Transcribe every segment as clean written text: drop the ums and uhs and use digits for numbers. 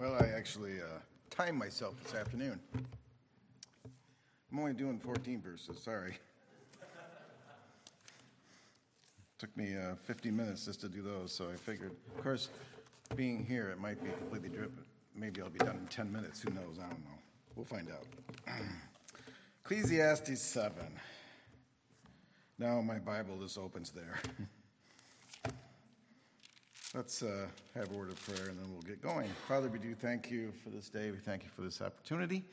Well, I actually timed myself this afternoon. I'm only doing 14 verses, sorry. Took me 50 minutes just to do those, so I figured, of course, being here, it might be completely dripping. Maybe I'll be done in 10 minutes. Who knows? I don't know. We'll find out. Ecclesiastes 7. Now my Bible just opens there. Let's have a word of prayer, and then we'll get going. Father, we do thank you for this day. We thank you for this opportunity.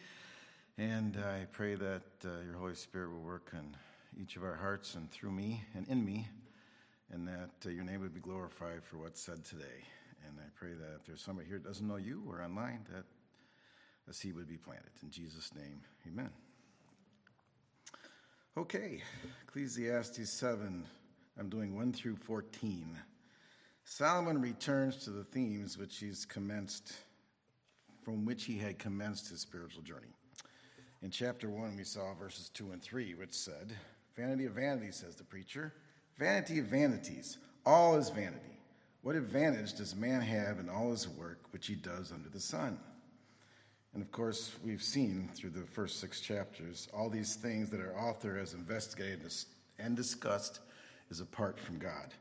And I pray that your Holy Spirit will work in each of our hearts and through me and in me, and that your name would be glorified for what's said today. And I pray that if there's somebody here that doesn't know you or online, that a seed would be planted. In Jesus' name, amen. Okay, Ecclesiastes 7, I'm doing 1 through 14. Solomon returns to the themes which he had commenced his spiritual journey. In chapter 1, we saw verses 2 and 3, which said, "Vanity of vanities," says the preacher, "vanity of vanities, all is vanity. What advantage does man have in all his work which he does under the sun?" And of course, we've seen through the first 6 chapters, all these things that our author has investigated and discussed is apart from God,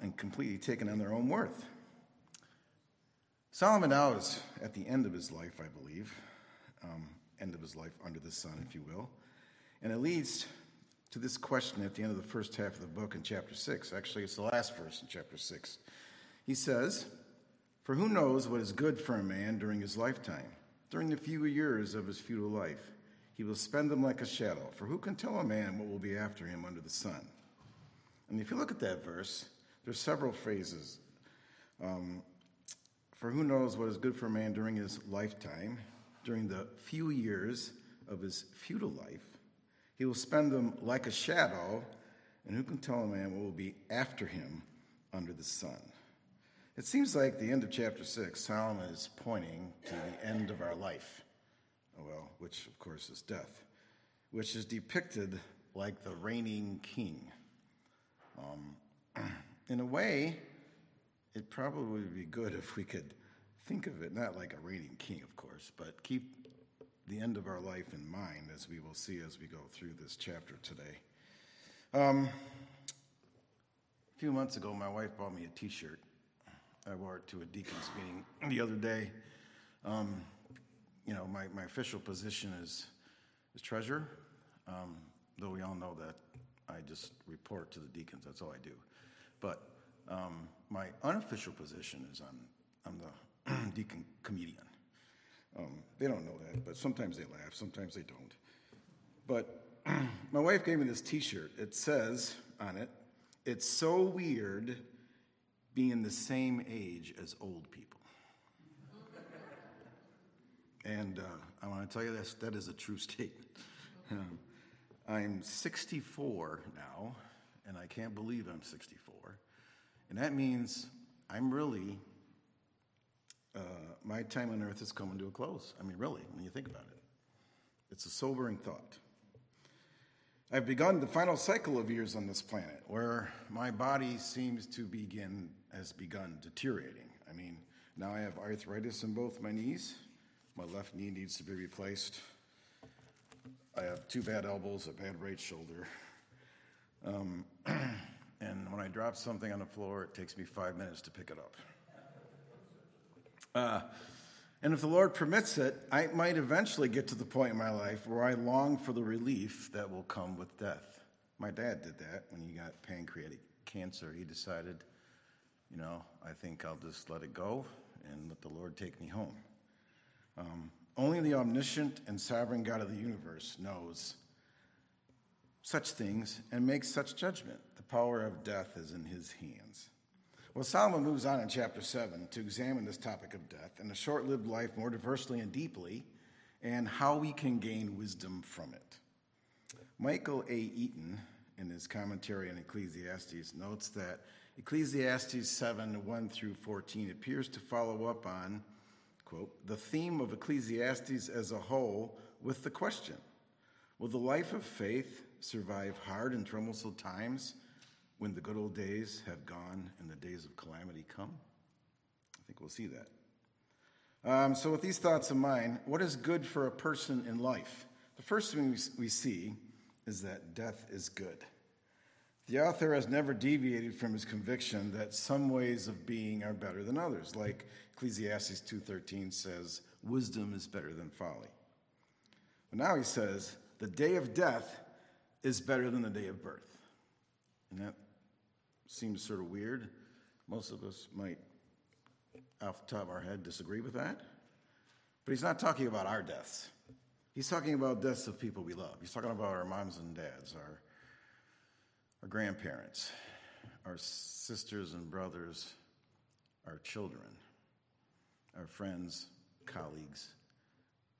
and completely taken on their own worth. Solomon now is at the end of his life, I believe, end of his life under the sun, if you will. And it leads to this question at the end of the first half of the book in chapter 6. Actually, it's the last verse in chapter 6. He says, "For who knows what is good for a man during his lifetime? During the few years of his futile life, he will spend them like a shadow. For who can tell a man what will be after him under the sun?" And if you look at that verse, there's several phrases. For who knows what is good for a man during his lifetime, during the few years of his futile life, he will spend them like a shadow, and who can tell a man what will be after him under the sun? It seems like the end of chapter 6, Solomon is pointing to the end of our life, well, which of course is death, which is depicted like the reigning king. In a way, it probably would be good if we could think of it, not like a reigning king, of course, but keep the end of our life in mind, as we will see as we go through this chapter today. A few months ago, my wife bought me a t-shirt. I wore it to a deacon's meeting the other day. You know, my official position is treasurer, though we all know that I just report to the deacons. That's all I do. But my unofficial position is I'm the deacon comedian. They don't know that, but sometimes they laugh, sometimes they don't. But my wife gave me this t-shirt. It says on it, "It's so weird being the same age as old people." And I want to tell you this, that is a true statement. I'm 64 now, and I can't believe I'm 64. And that means I'm really... my time on earth is coming to a close. I mean, really, when you think about it. It's a sobering thought. I've begun the final cycle of years on this planet, where my body seems to has begun deteriorating. I mean, now I have arthritis in both my knees. My left knee needs to be replaced. I have 2 bad elbows, a bad right shoulder. And when I drop something on the floor, it takes me 5 minutes to pick it up. And if the Lord permits it, I might eventually get to the point in my life where I long for the relief that will come with death. My dad did that when he got pancreatic cancer. He decided, you know, I think I'll just let it go and let the Lord take me home. Only the omniscient and sovereign God of the universe knows such things and makes such judgment. The power of death is in his hands. Well, Solomon moves on in chapter 7 to examine this topic of death and a short-lived life more diversely and deeply, and how we can gain wisdom from it. Michael A. Eaton, in his commentary on Ecclesiastes, notes that Ecclesiastes 7, 1 through 14 appears to follow up on, quote, "the theme of Ecclesiastes as a whole with the question, will the life of faith survive hard and troublesome times when the good old days have gone and the days of calamity come?" I think we'll see that. So with these thoughts in mind, what is good for a person in life? The first thing we see is that death is good. The author has never deviated from his conviction that some ways of being are better than others. Like Ecclesiastes 2:13 says, wisdom is better than folly. But now he says, the day of death is better than the day of birth. And that seems sort of weird. Most of us might, off the top of our head, disagree with that. But he's not talking about our deaths. He's talking about deaths of people we love. He's talking about our moms and dads, our grandparents, our sisters and brothers, our children, our friends, colleagues,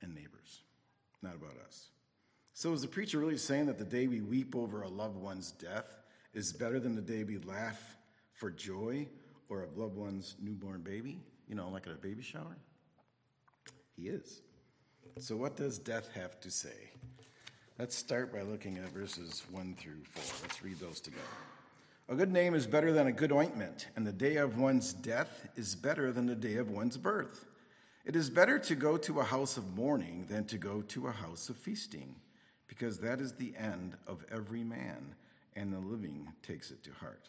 and neighbors. Not about us. So is the preacher really saying that the day we weep over a loved one's death is better than the day we laugh for joy or a loved one's newborn baby? You know, like at a baby shower? He is. So what does death have to say? Let's start by looking at verses 1 through 4. Let's read those together. A good name is better than a good ointment, and the day of one's death is better than the day of one's birth. It is better to go to a house of mourning than to go to a house of feasting, because that is the end of every man, and the living takes it to heart.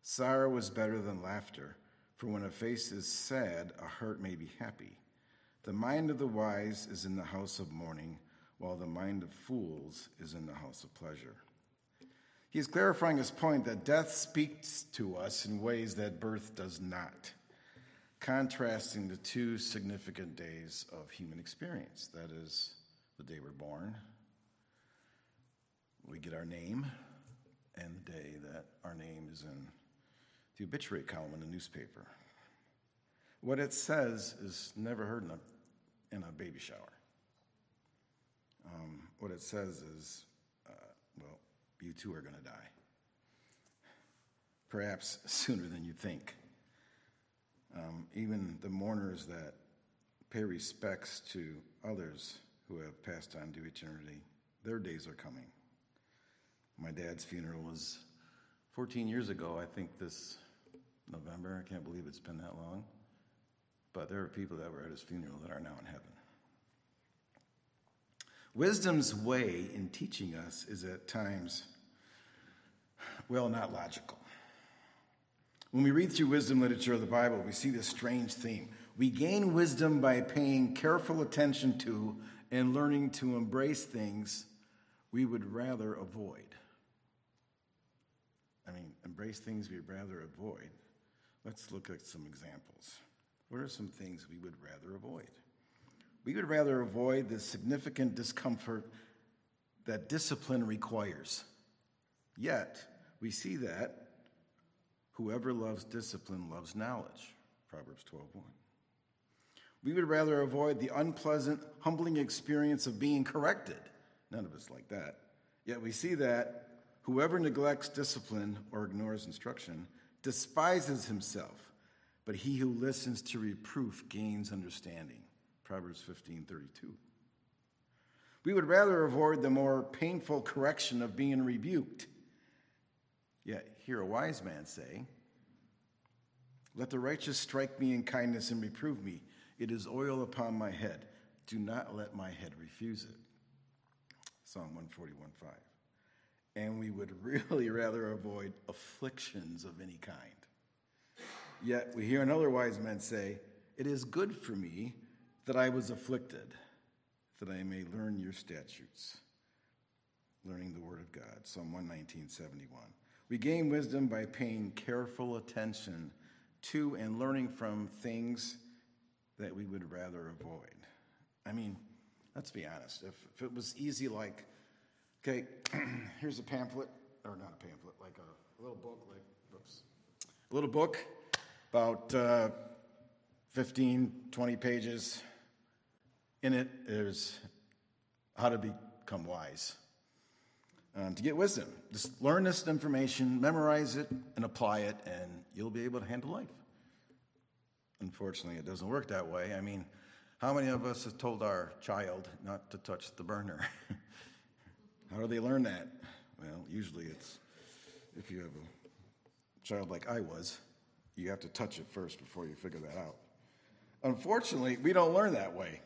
Sorrow is better than laughter, for when a face is sad, a heart may be happy. The mind of the wise is in the house of mourning, while the mind of fools is in the house of pleasure. He is clarifying his point that death speaks to us in ways that birth does not, contrasting the two significant days of human experience. That is, the day we're born, we get our name, and the day that our name is in the obituary column in the newspaper. What it says is never heard in a baby shower. What it says is, well, you too are going to die. Perhaps sooner than you think. Even the mourners that pay respects to others who have passed on to eternity, their days are coming. My dad's funeral was 14 years ago, I think this November. I can't believe it's been that long. But there are people that were at his funeral that are now in heaven. Wisdom's way in teaching us is at times, well, not logical. When we read through wisdom literature of the Bible, we see this strange theme. We gain wisdom by paying careful attention to and learning to embrace things we would rather avoid. I mean, embrace things we'd rather avoid. Let's look at some examples. What are some things we would rather avoid? We would rather avoid the significant discomfort that discipline requires. Yet, we see that whoever loves discipline loves knowledge, Proverbs 12:1. We would rather avoid the unpleasant, humbling experience of being corrected. None of us like that. Yet we see that whoever neglects discipline or ignores instruction despises himself. But he who listens to reproof gains understanding, Proverbs 15:32. We would rather avoid the more painful correction of being rebuked. Yet hear a wise man say, let the righteous strike me in kindness and reprove me. It is oil upon my head. Do not let my head refuse it, Psalm 141:5. And we would really rather avoid afflictions of any kind. Yet we hear another wise man say, it is good for me that I was afflicted, that I may learn your statutes. Learning the word of God, Psalm 119:71. We gain wisdom by paying careful attention to and learning from things that we would rather avoid. I mean, let's be honest. If it was easy, like, okay, here's a pamphlet, or not a pamphlet, like a little book, like, oops, a little book, about 15, 20 pages. In it is how to become wise, to get wisdom. Just learn this information, memorize it, and apply it, and you'll be able to handle life. Unfortunately, it doesn't work that way. I mean, how many of us have told our child not to touch the burner? How do they learn that? Well, usually it's if you have a child like I was, you have to touch it first before you figure that out. Unfortunately, we don't learn that way.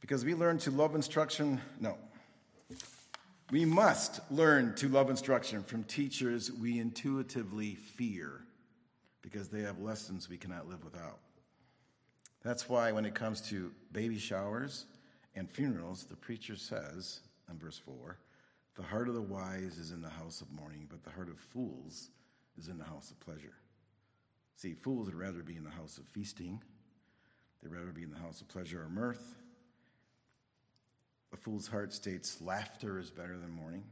Because we learn to love instruction, we must learn to love instruction from teachers we intuitively fear because they have lessons we cannot live without. That's why when it comes to baby showers and funerals, the preacher says in verse 4, "The heart of the wise is in the house of mourning, but the heart of fools is in the house of pleasure." See, fools would rather be in the house of feasting. They'd rather be in the house of pleasure or mirth. A fool's heart states laughter is better than mourning.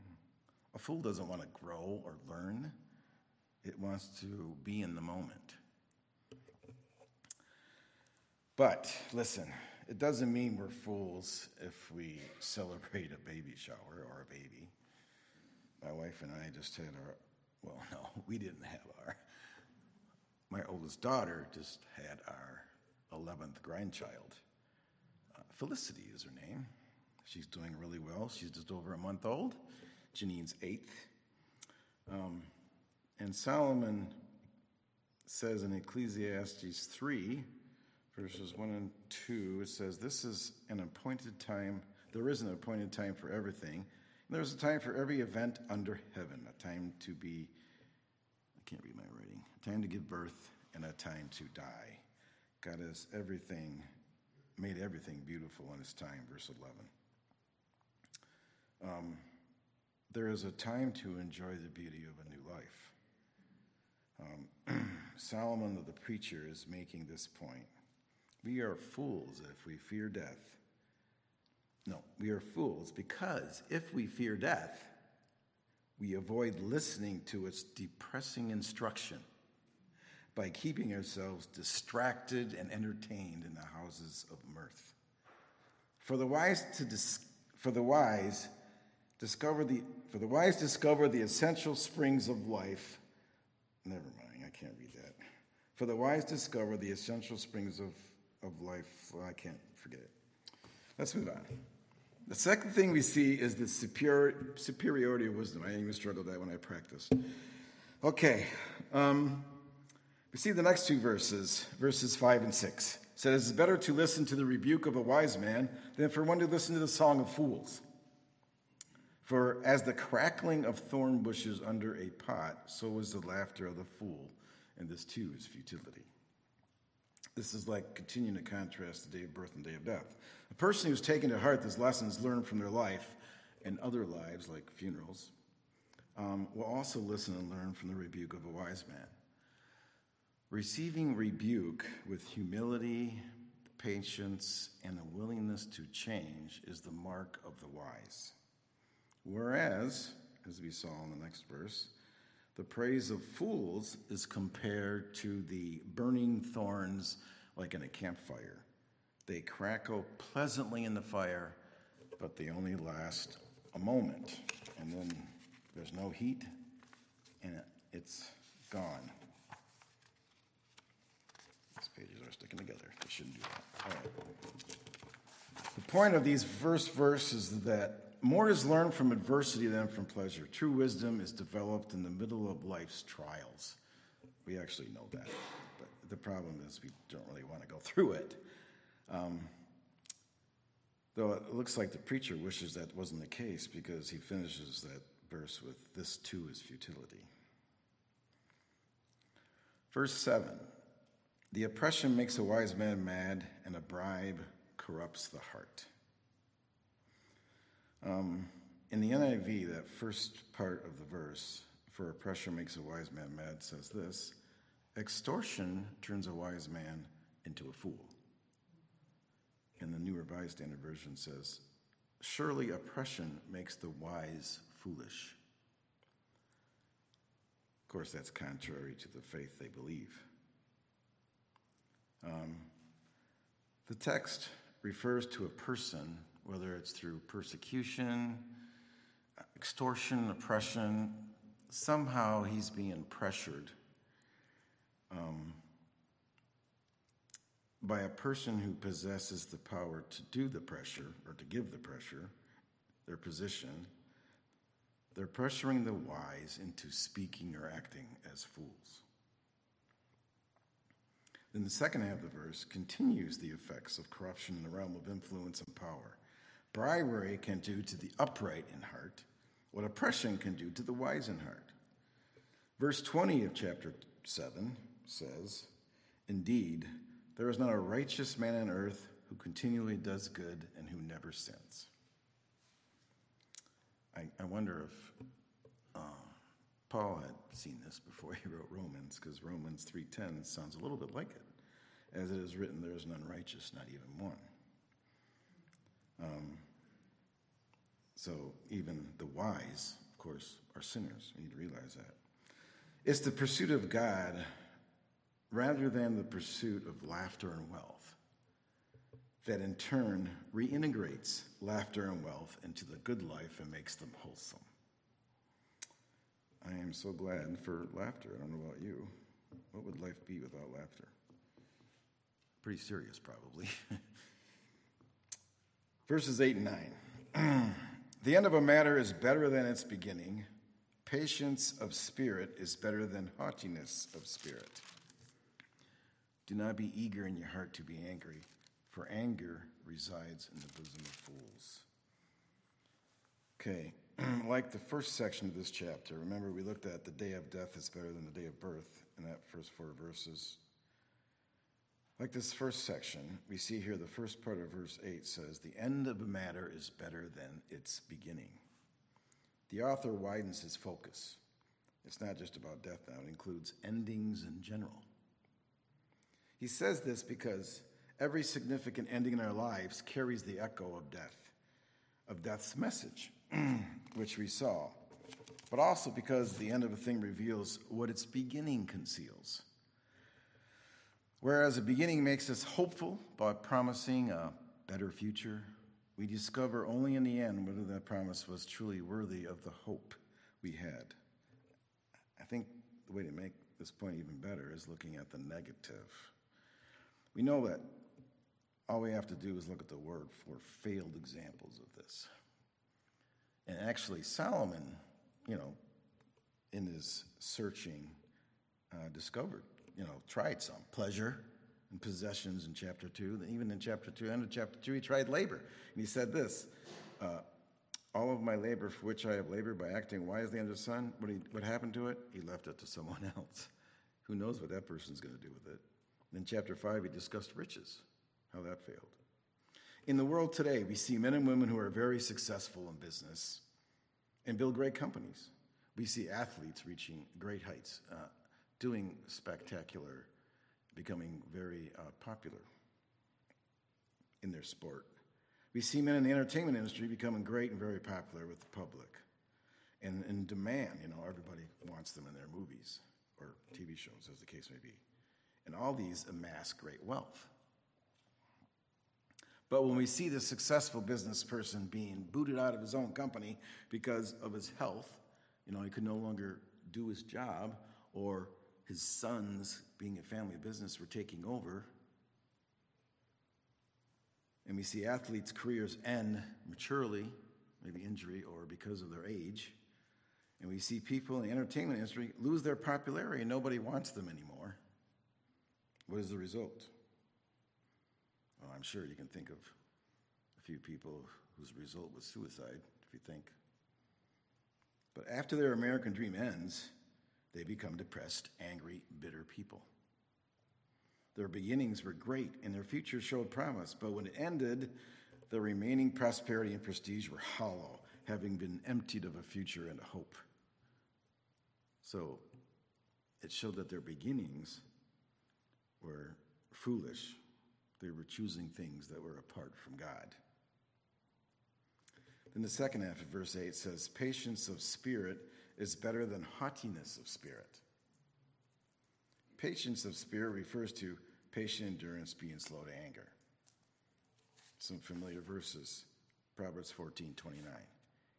A fool doesn't want to grow or learn. It wants to be in the moment. But listen, it doesn't mean we're fools if we celebrate a baby shower or a baby. My wife and I just had our, my oldest daughter just had our 11th grandchild. Felicity is her name. She's doing really well. She's just over a month old. Janine's 8th. And Solomon says in Ecclesiastes 3, verses 1 and 2, it says, "This is an appointed time. There is an appointed time for everything. There is a time for every event under heaven, a time to be, a time to give birth and a time to die. God has everything, made everything beautiful in his time," verse 11. There is a time to enjoy the beauty of a new life. Solomon the preacher is making this point. We are fools if we fear death. We are fools because if we fear death, we avoid listening to its depressing instruction by keeping ourselves distracted and entertained in the houses of mirth. For the wise discover the essential springs of life. For the wise discover the essential springs of life. Let's move on. The second thing we see is the superiority of wisdom. I didn't even struggle with that when I practiced. We see the next two verses, verses 5 and 6. It says, "It's better to listen to the rebuke of a wise man than for one to listen to the song of fools. For as the crackling of thorn bushes under a pot, so is the laughter of the fool, and this too is futility." This is like continuing to contrast the day of birth and day of death. A person who's taken to heart these lessons learned from their life and other lives, like funerals, will also listen and learn from the rebuke of a wise man. Receiving rebuke with humility, patience, and a willingness to change is the mark of the wise. Whereas, as we saw in the next verse, the praise of fools is compared to the burning thorns like in a campfire. They crackle pleasantly in the fire, but they only last a moment. And then there's no heat, and it's gone. These pages are sticking together. They shouldn't do that. All right. The point of these first verses is that more is learned from adversity than from pleasure. True wisdom is developed in the middle of life's trials. We actually know that, but the problem is we don't really want to go through it. Though it looks like the preacher wishes that wasn't the case because he finishes that verse with, "This too is futility." Verse 7, "The oppression makes a wise man mad, and a bribe corrupts the heart." In the NIV, that first part of the verse, "For oppression makes a wise man mad," says this, "Extortion turns a wise man into a fool." And the New Revised Standard Version says, "Surely oppression makes the wise foolish." Of course, that's contrary to the faith they believe. The text refers to a person, whether it's through persecution, extortion, oppression, somehow he's being pressured by a person who possesses the power to do the pressure or to give the pressure, their position. They're pressuring the wise into speaking or acting as fools. Then the second half of the verse continues the effects of corruption in the realm of influence and power. Bribery can do to the upright in heart what oppression can do to the wise in heart. Verse 20 of chapter 7 says, "Indeed, there is not a righteous man on earth who continually does good and who never sins." I wonder if Paul had seen this before he wrote Romans, because Romans 3:10 sounds a little bit like it. As it is written, there is none righteous, not even one. So even the wise, of course, are sinners. We need to realize that. It's the pursuit of God rather than the pursuit of laughter and wealth that in turn reintegrates laughter and wealth into the good life and makes them wholesome. I am so glad for laughter. I don't know about you. What would life be without laughter? Pretty serious, probably. Verses 8 and 9. The end of a matter is better than its beginning. Patience of spirit is better than haughtiness of spirit. Do not be eager in your heart to be angry, for anger resides in the bosom of fools. Okay, like the first section of this chapter, remember we looked at the day of death is better than the day of birth in that first four verses. Like this first section, we see here the first part of verse 8 says, the end of a matter is better than its beginning. The author widens his focus. It's not just about death now, it includes endings in general. He says this because every significant ending in our lives carries the echo of death, of death's message, which we saw, but also because the end of a thing reveals what its beginning conceals. Whereas a beginning makes us hopeful by promising a better future, we discover only in the end whether that promise was truly worthy of the hope we had. I think the way to make this point even better is looking at the negative. We know that all we have to do is look at the word for failed examples of this. And actually, Solomon, in his searching, discovered, tried some pleasure and possessions in chapter 2. And even in chapter 2, end of chapter 2, he tried labor. And he said this, all of my labor for which I have labored by acting wisely under the sun, what happened to it? He left it to someone else. Who knows what that person's going to do with it? In chapter 5, he discussed riches, how that failed. In the world today, we see men and women who are very successful in business and build great companies. We see athletes reaching great heights, doing spectacular, becoming very popular in their sport. We see men in the entertainment industry becoming great and very popular with the public and in demand. Everybody wants them in their movies or TV shows, as the case may be. And all these amass great wealth. But when we see the successful business person being booted out of his own company because of his health, he could no longer do his job, or his sons, being a family business, were taking over. And we see athletes' careers end maturely, maybe injury or because of their age. And we see people in the entertainment industry lose their popularity and nobody wants them anymore. What is the result? Well, I'm sure you can think of a few people whose result was suicide, if you think. But after their American dream ends, they become depressed, angry, bitter people. Their beginnings were great, and their future showed promise. But when it ended, the remaining prosperity and prestige were hollow, having been emptied of a future and a hope. So it showed that their beginnings were foolish. They were choosing things that were apart from God. Then the second half of verse 8 says, patience of spirit is better than haughtiness of spirit. Patience of spirit refers to patient endurance, being slow to anger. Some familiar verses, Proverbs 14:29.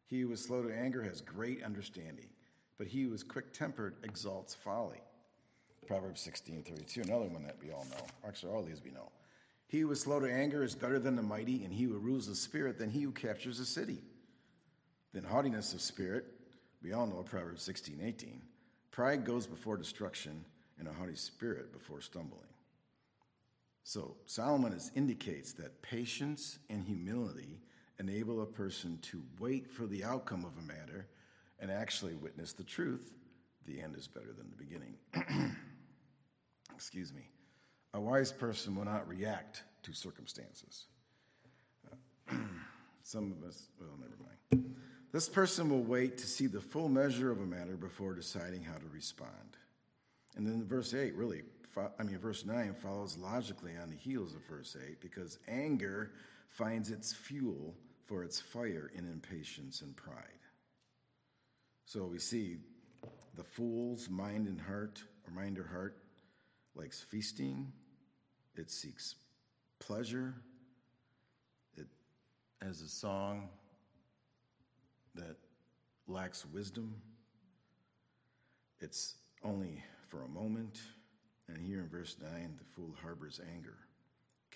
He who is slow to anger has great understanding, but he who is quick-tempered exalts folly. Proverbs 16:32, another one that we all know. Actually, all these we know. He who is slow to anger is better than the mighty, and he who rules the spirit than he who captures a city. Then haughtiness of spirit, we all know Proverbs 16:18. Pride goes before destruction, and a haughty spirit before stumbling. So Solomon indicates that patience and humility enable a person to wait for the outcome of a matter and actually witness the truth. The end is better than the beginning. Excuse me. A wise person will not react to circumstances. Some of us, well, never mind. This person will wait to see the full measure of a matter before deciding how to respond. And then verse 9 follows logically on the heels of verse 8, because anger finds its fuel for its fire in impatience and pride. So we see the fool's mind or heart likes feasting, it seeks pleasure. It has a song that lacks wisdom. It's only for a moment. And here in verse 9, the fool harbors anger.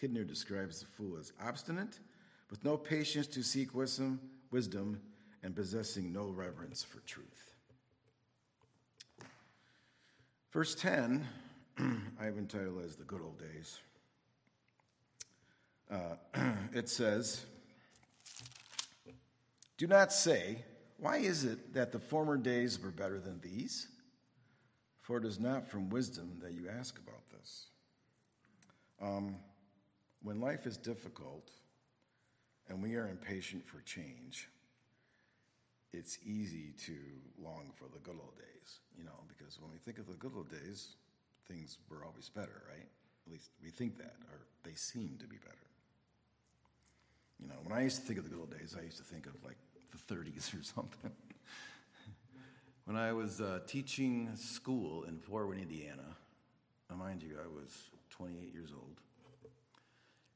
Kidner describes the fool as obstinate, with no patience to seek wisdom, and possessing no reverence for truth. Verse 10, I've entitled as the good old days. It says, do not say, why is it that the former days were better than these? For it is not from wisdom that you ask about this. When life is difficult and we are impatient for change, it's easy to long for the good old days, because when we think of the good old days, things were always better, right? At least we think that, or they seem to be better. When I used to think of the good old days, I used to think of like the 30s or something. When I was teaching school in Fort Wayne, Indiana, mind you, I was 28 years old,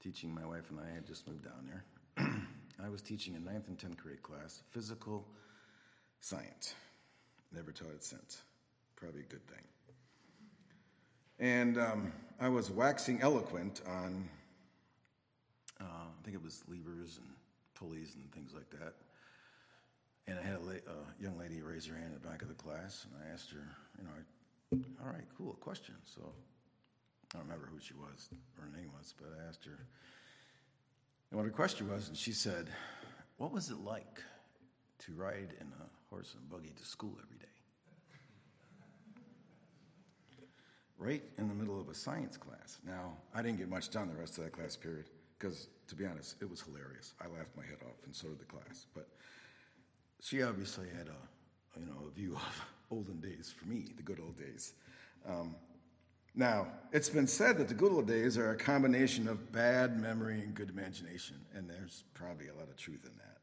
teaching, my wife and I had just moved down there. I was teaching a 9th and 10th grade class, physical science. Never taught it since. Probably a good thing. And I was waxing eloquent on, I think it was levers and pulleys and things like that. And I had a young lady raise her hand at the back of the class, and I asked her, all right, cool, question. So I don't remember who she was or her name was, but I asked her what her question was, and she said, what was it like to ride in a horse and buggy to school every day? Right in the middle of a science class. Now, I didn't get much done the rest of that class period because, to be honest, it was hilarious. I laughed my head off, and so did the class. But she obviously had a view of olden days for me, the good old days. Now, it's been said that the good old days are a combination of bad memory and good imagination, and there's probably a lot of truth in that.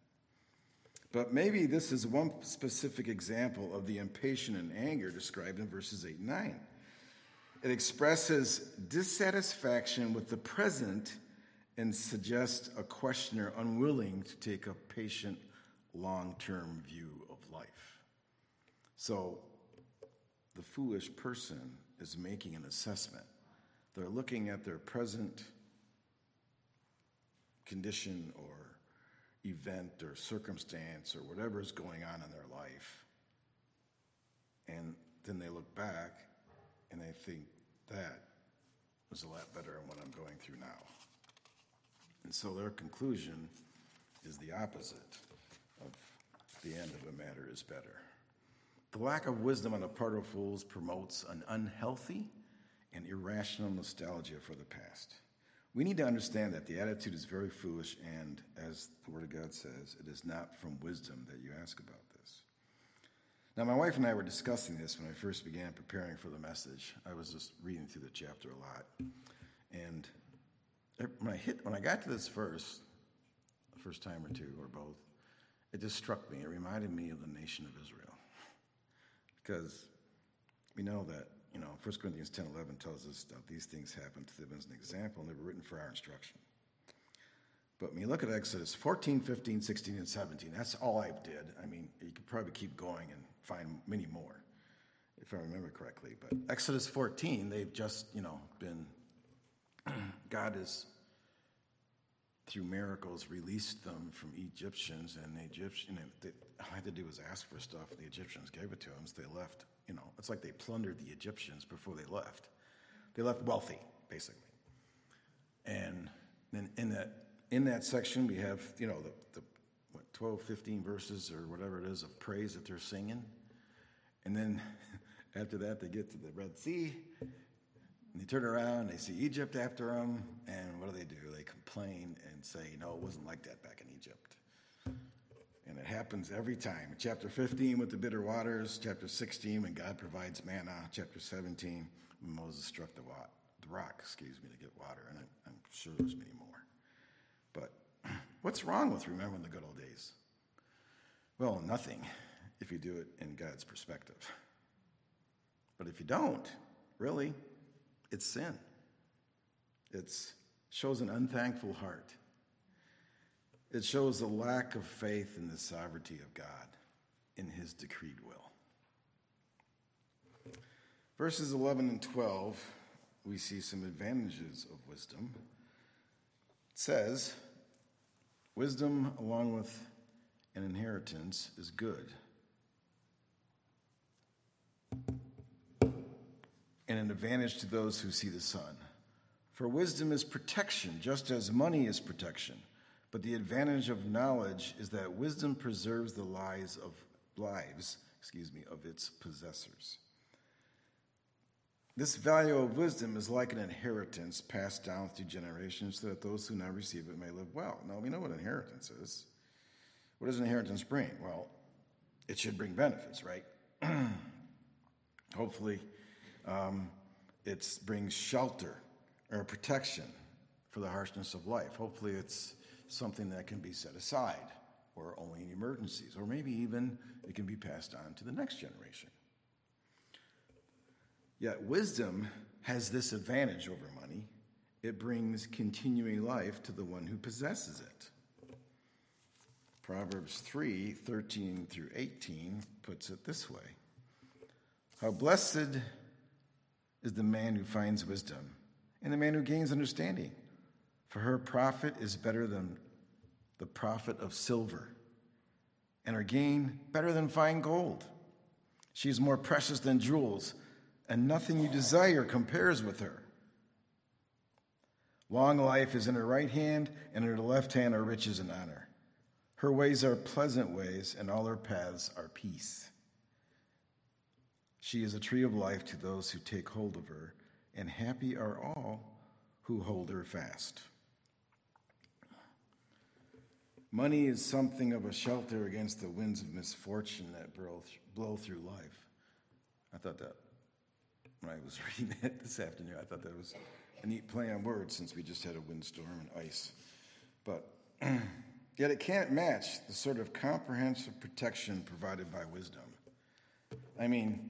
But maybe this is one specific example of the impatience and anger described in verses 8 and 9. It expresses dissatisfaction with the present and suggests a questioner unwilling to take a patient long-term view of life. So the foolish person is making an assessment. They're looking at their present condition or event or circumstance or whatever is going on in their life. And then they look back and they think that was a lot better than what I'm going through now. And so their conclusion is the opposite of the end of a matter is better. The lack of wisdom on the part of fools promotes an unhealthy and irrational nostalgia for the past. We need to understand that the attitude is very foolish, and as the Word of God says, it is not from wisdom that you ask about this. Now, my wife and I were discussing this when I first began preparing for the message. I was just reading through the chapter a lot. And when I got to this verse, the first time or two or both, it just struck me. It reminded me of the nation of Israel. Because we know that, 1 Corinthians 10:11 tells us that these things happened to them as an example, and they were written for our instruction. But when you look at Exodus 14, 15, 16, and 17, that's all I did. I mean, you could probably keep going and find many more, if I remember correctly. But Exodus 14, they've just, God is, through miracles, released them from Egyptians, and the Egyptians, all they had to do was ask for stuff, and the Egyptians gave it to them, so they left. It's like they plundered the Egyptians before they left. They left wealthy, basically. And then in that section, we have, you know, the what, 12, 15 verses or whatever it is of praise that they're singing. And then after that, they get to the Red Sea, and they turn around, they see Egypt after them, and what do? They complain and say, no, it wasn't like that back in Egypt. And it happens every time. Chapter 15 with the bitter waters, chapter 16 when God provides manna, chapter 17 when Moses struck the rock to get water, and I'm sure there's many more. But what's wrong with remembering the good old days? Well, nothing if you do it in God's perspective. But if you don't, really, it's sin. It shows an unthankful heart. It shows a lack of faith in the sovereignty of God, in his decreed will. Verses 11 and 12, we see some advantages of wisdom. It says, wisdom along with an inheritance is good, and an advantage to those who see the sun. For wisdom is protection, just as money is protection. But the advantage of knowledge is that wisdom preserves the lives of its possessors. This value of wisdom is like an inheritance passed down through generations so that those who now receive it may live well. Now, we know what inheritance is. What does an inheritance bring? Well, it should bring benefits, right? Hopefully, it brings shelter or protection for the harshness of life. Hopefully, it's something that can be set aside or only in emergencies, or maybe even it can be passed on to the next generation. Yet wisdom has this advantage over money. It brings continuing life to the one who possesses it. Proverbs 3:13 through 18 puts it this way. How blessed is the man who finds wisdom, and the man who gains understanding. For her profit is better than the profit of silver, and her gain better than fine gold. She is more precious than jewels, and nothing you desire compares with her. Long life is in her right hand, and in her left hand are riches and honor. Her ways are pleasant ways, and all her paths are peace. She is a tree of life to those who take hold of her, and happy are all who hold her fast. Money is something of a shelter against the winds of misfortune that blow through life. I thought that, when I was reading that this afternoon, I thought that was a neat play on words since we just had a windstorm and ice. But yet it can't match the sort of comprehensive protection provided by wisdom. I mean,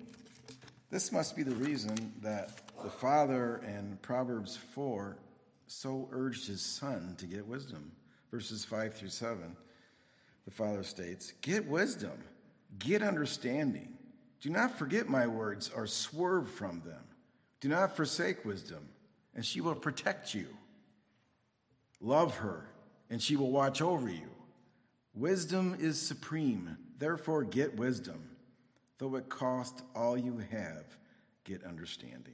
this must be the reason that the father in Proverbs 4 so urged his son to get wisdom. Verses 5 through 7, the father states, get wisdom, get understanding. Do not forget my words or swerve from them. Do not forsake wisdom, and she will protect you. Love her, and she will watch over you. Wisdom is supreme, therefore get wisdom. Though it cost all you have, get understanding.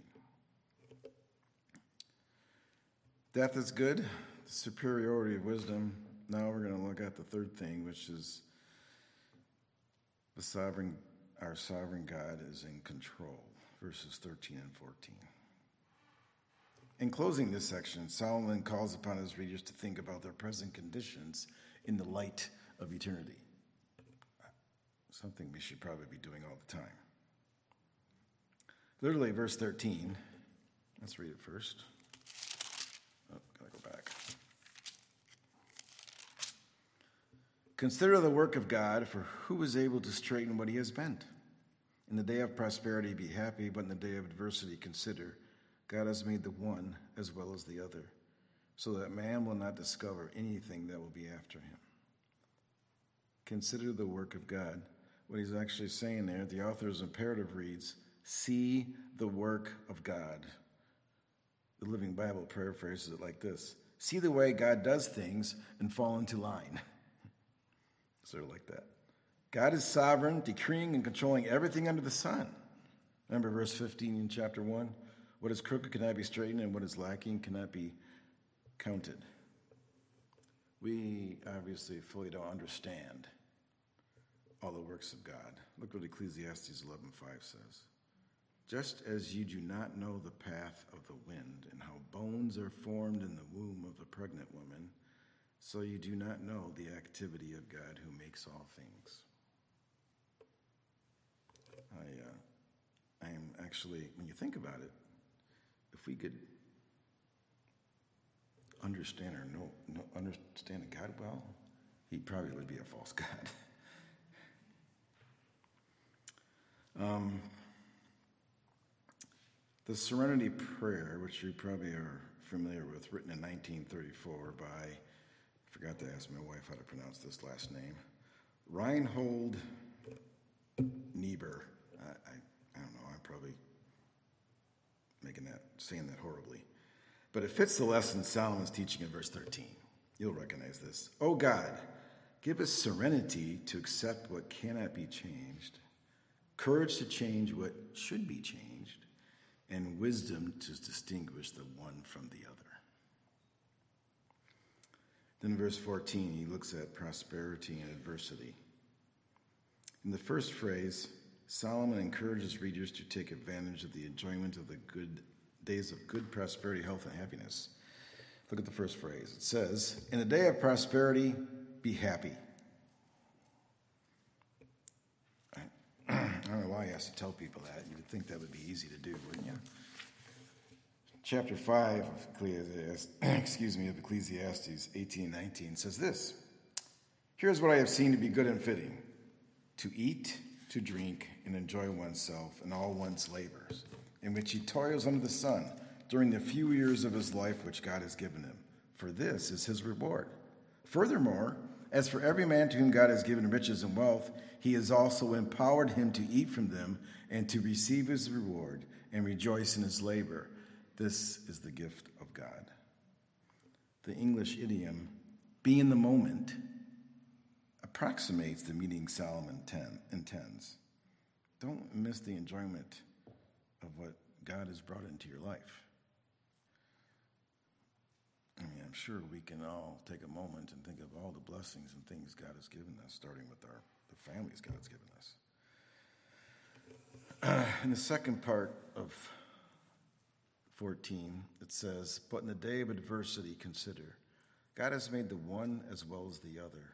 Death is good. Superiority of wisdom. Now we're going to look at the third thing, which is our sovereign God is in control, verses 13 and 14. In closing this section, Solomon calls upon his readers to think about their present conditions in the light of eternity, something we should probably be doing all the time. Literally, verse 13, let's read it first. Consider the work of God, for who is able to straighten what he has bent? In the day of prosperity be happy, but in the day of adversity consider, God has made the one as well as the other, so that man will not discover anything that will be after him. Consider the work of God. What he's actually saying there, the author's imperative reads, see the work of God. The Living Bible paraphrases it like this, see the way God does things and fall into line. Sort of like that. God is sovereign, decreeing and controlling everything under the sun. Remember verse 15 in chapter 1? What is crooked cannot be straightened, and what is lacking cannot be counted. We obviously fully don't understand all the works of God. Look what Ecclesiastes 11:5 says. Just as you do not know the path of the wind and how bones are formed in the womb of the pregnant woman, so you do not know the activity of God who makes all things. I am actually, when you think about it, if we could understand or understand a God well, he probably would be a false God. The Serenity Prayer, which you probably are familiar with, written in 1934 by, I forgot to ask my wife how to pronounce this last name, Reinhold Niebuhr. I don't know, I'm probably saying that horribly. But it fits the lesson Solomon's teaching in verse 13. You'll recognize this. Oh God, give us serenity to accept what cannot be changed, courage to change what should be changed, and wisdom to distinguish the one from the other. Then verse 14, he looks at prosperity and adversity. In the first phrase, Solomon encourages readers to take advantage of the enjoyment of the good days of good prosperity, health, and happiness. Look at the first phrase. It says, in the day of prosperity, be happy. I don't know why he has to tell people that. You would think that would be easy to do, wouldn't you? Chapter 5 of Ecclesiastes 18:19 says this. Here's what I have seen to be good and fitting, to eat, to drink, and enjoy oneself and all one's labors, in which he toils under the sun during the few years of his life which God has given him. For this is his reward. Furthermore, as for every man to whom God has given riches and wealth, he has also empowered him to eat from them and to receive his reward and rejoice in his labor. This is the gift of God. The English idiom, be in the moment, approximates the meaning Solomon intends. Don't miss the enjoyment of what God has brought into your life. I mean, I'm sure we can all take a moment and think of all the blessings and things God has given us, starting with the families God's given us. In the second part of 14, it says, but in the day of adversity, consider, God has made the one as well as the other.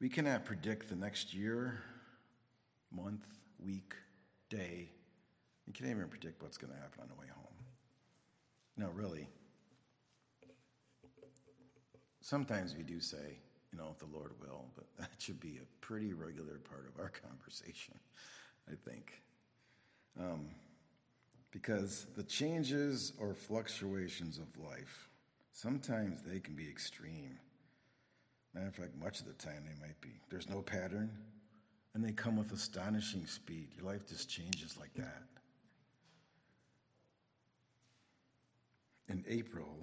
We cannot predict the next year, month, week, day. You can't even predict what's going to happen on the way home. No, really. Sometimes we do say, you know, if the Lord will, but that should be a pretty regular part of our conversation, I think. Because the changes or fluctuations of life, sometimes they can be extreme. Matter of fact, much of the time they might be. There's no pattern, and they come with astonishing speed. Your life just changes like that. In April,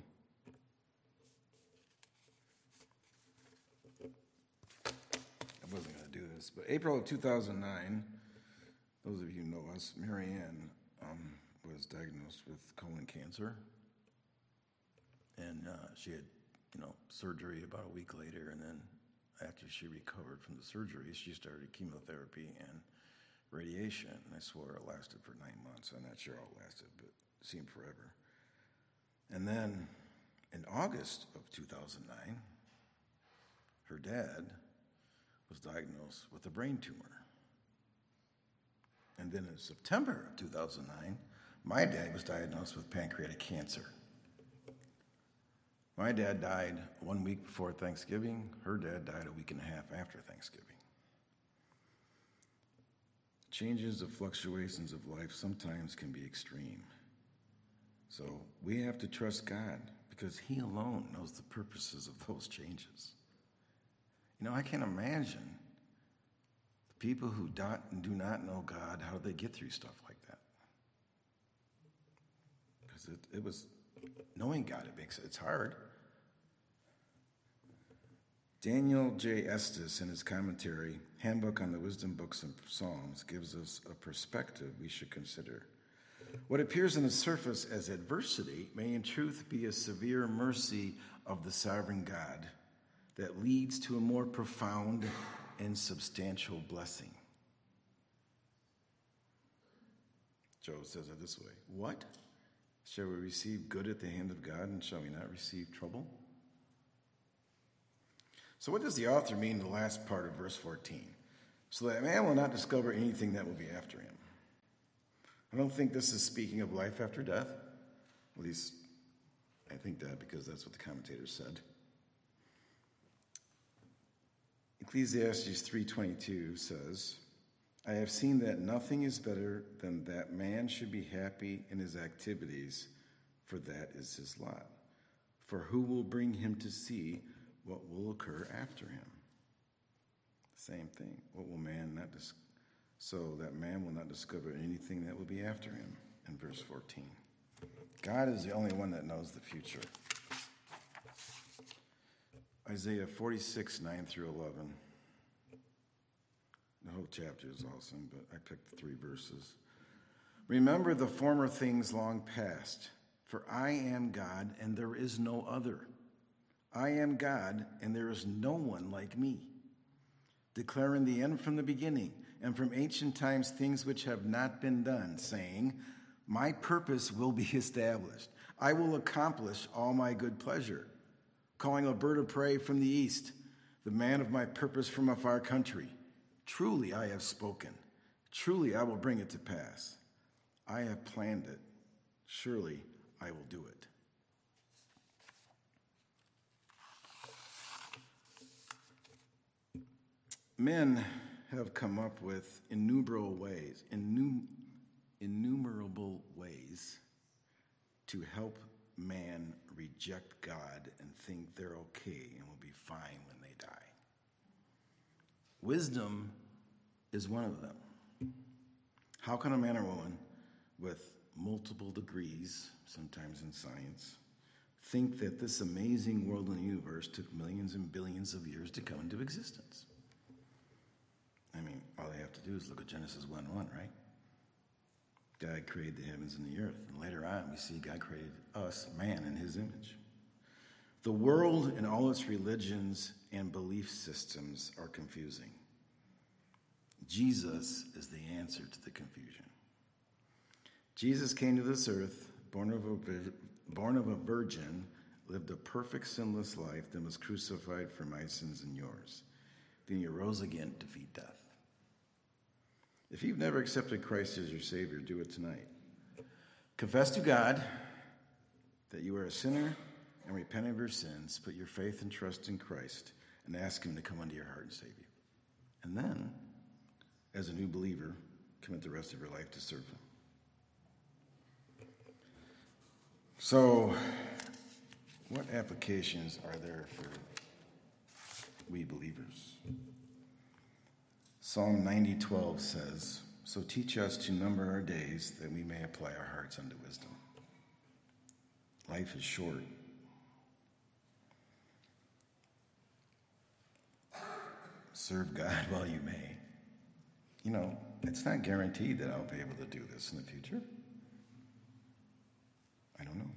I wasn't going to do this, but April of 2009, those of you who know us, Marianne was diagnosed with colon cancer, and she had, surgery about a week later, and then after she recovered from the surgery, she started chemotherapy and radiation, and I swore it lasted for 9 months. I'm not sure how it lasted, but it seemed forever. And then in August of 2009, her dad was diagnosed with a brain tumor. And then in September of 2009, my dad was diagnosed with pancreatic cancer. My dad died 1 week before Thanksgiving. Her dad died a week and a half after Thanksgiving. Changes of fluctuations of life sometimes can be extreme. So we have to trust God because he alone knows the purposes of those changes. I can't imagine the people who do not know God, how they get through stuff like that. Because it was knowing God, it's hard. Daniel J. Estes, in his commentary, Handbook on the Wisdom Books and Psalms, gives us a perspective we should consider. What appears on the surface as adversity may in truth be a severe mercy of the sovereign God that leads to a more profound and substantial blessing. Job says it this way, what? Shall we receive good at the hand of God, and shall we not receive trouble? So what does the author mean in the last part of verse 14? So that man will not discover anything that will be after him. I don't think this is speaking of life after death. At least, I think that because that's what the commentators said. Ecclesiastes 3:22 says, I have seen that nothing is better than that man should be happy in his activities, for that is his lot. For who will bring him to see what will occur after him? Same thing. What will man not so that man will not discover anything that will be after him, in verse 14. God is the only one that knows the future. Isaiah 46, 9 through 11. The whole chapter is awesome, but I picked 3 verses. Remember the former things long past, for I am God and there is no other. I am God and there is no one like me, declaring the end from the beginning and from ancient times things which have not been done, saying, my purpose will be established. I will accomplish all my good pleasure, calling a bird of prey from the east, the man of my purpose from a far country. Truly I have spoken. Truly I will bring it to pass. I have planned it. Surely I will do it. Men have come up with innumerable ways to help man reject God and think they're okay and will be fine when they die. Wisdom is one of them. How can a man or woman with multiple degrees, sometimes in science, think that this amazing world and universe took millions and billions of years to come into existence? I mean, all they have to do is look at Genesis 1:1, right? God created the heavens and the earth, and later on we see God created us, man, in his image. The world and all its religions and belief systems are confusing. Jesus is the answer to the confusion. Jesus came to this earth, born of a virgin, lived a perfect sinless life, then was crucified for my sins and yours. Then he rose again to defeat death. If you've never accepted Christ as your Savior, do it tonight. Confess to God that you are a sinner, and repent of your sins, put your faith and trust in Christ, and ask him to come into your heart and save you. And then, as a new believer, commit the rest of your life to serve him. So, what applications are there for we believers? Psalm 90:12 says, so teach us to number our days that we may apply our hearts unto wisdom. Life is short. Serve God while you may. You know, it's not guaranteed that I'll be able to do this in the future. I don't know.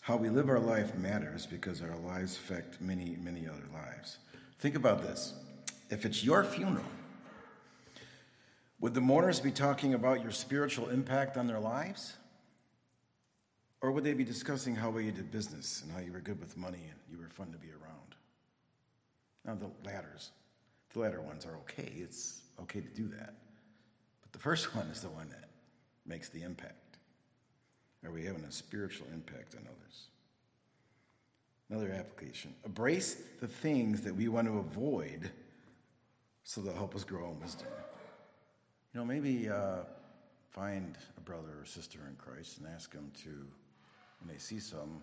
How we live our life matters because our lives affect many, many other lives. Think about this. If it's your funeral, would the mourners be talking about your spiritual impact on their lives? Or would they be discussing how well you did business and how you were good with money and you were fun to be around? Now, the latter ones are okay. It's okay to do that. But the first one is the one that makes the impact. Are we having a spiritual impact on others? Another application. Embrace the things that we want to avoid so they'll help us grow in wisdom. You know, maybe find a brother or sister in Christ and ask them to, when they see some,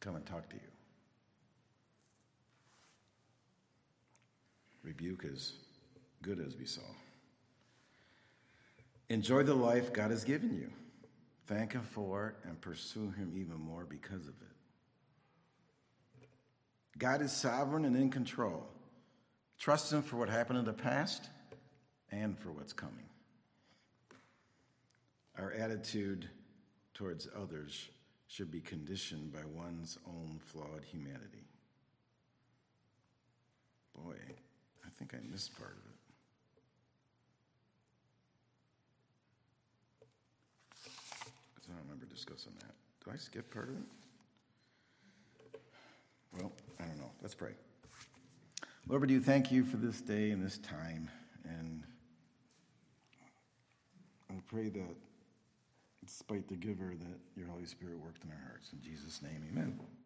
come and talk to you. Rebuke is good, as we saw. Enjoy the life God has given you. Thank him for it and pursue him even more because of it. God is sovereign and in control. Trust him for what happened in the past and for what's coming. Our attitude towards others should be conditioned by one's own flawed humanity. Boy, I think I missed part of it. I don't remember discussing that. Did I skip part of it? Well, I don't know. Let's pray. Lord, we do thank you for this day and this time. And I pray that, despite the giver, that your Holy Spirit worked in our hearts. In Jesus' name, amen.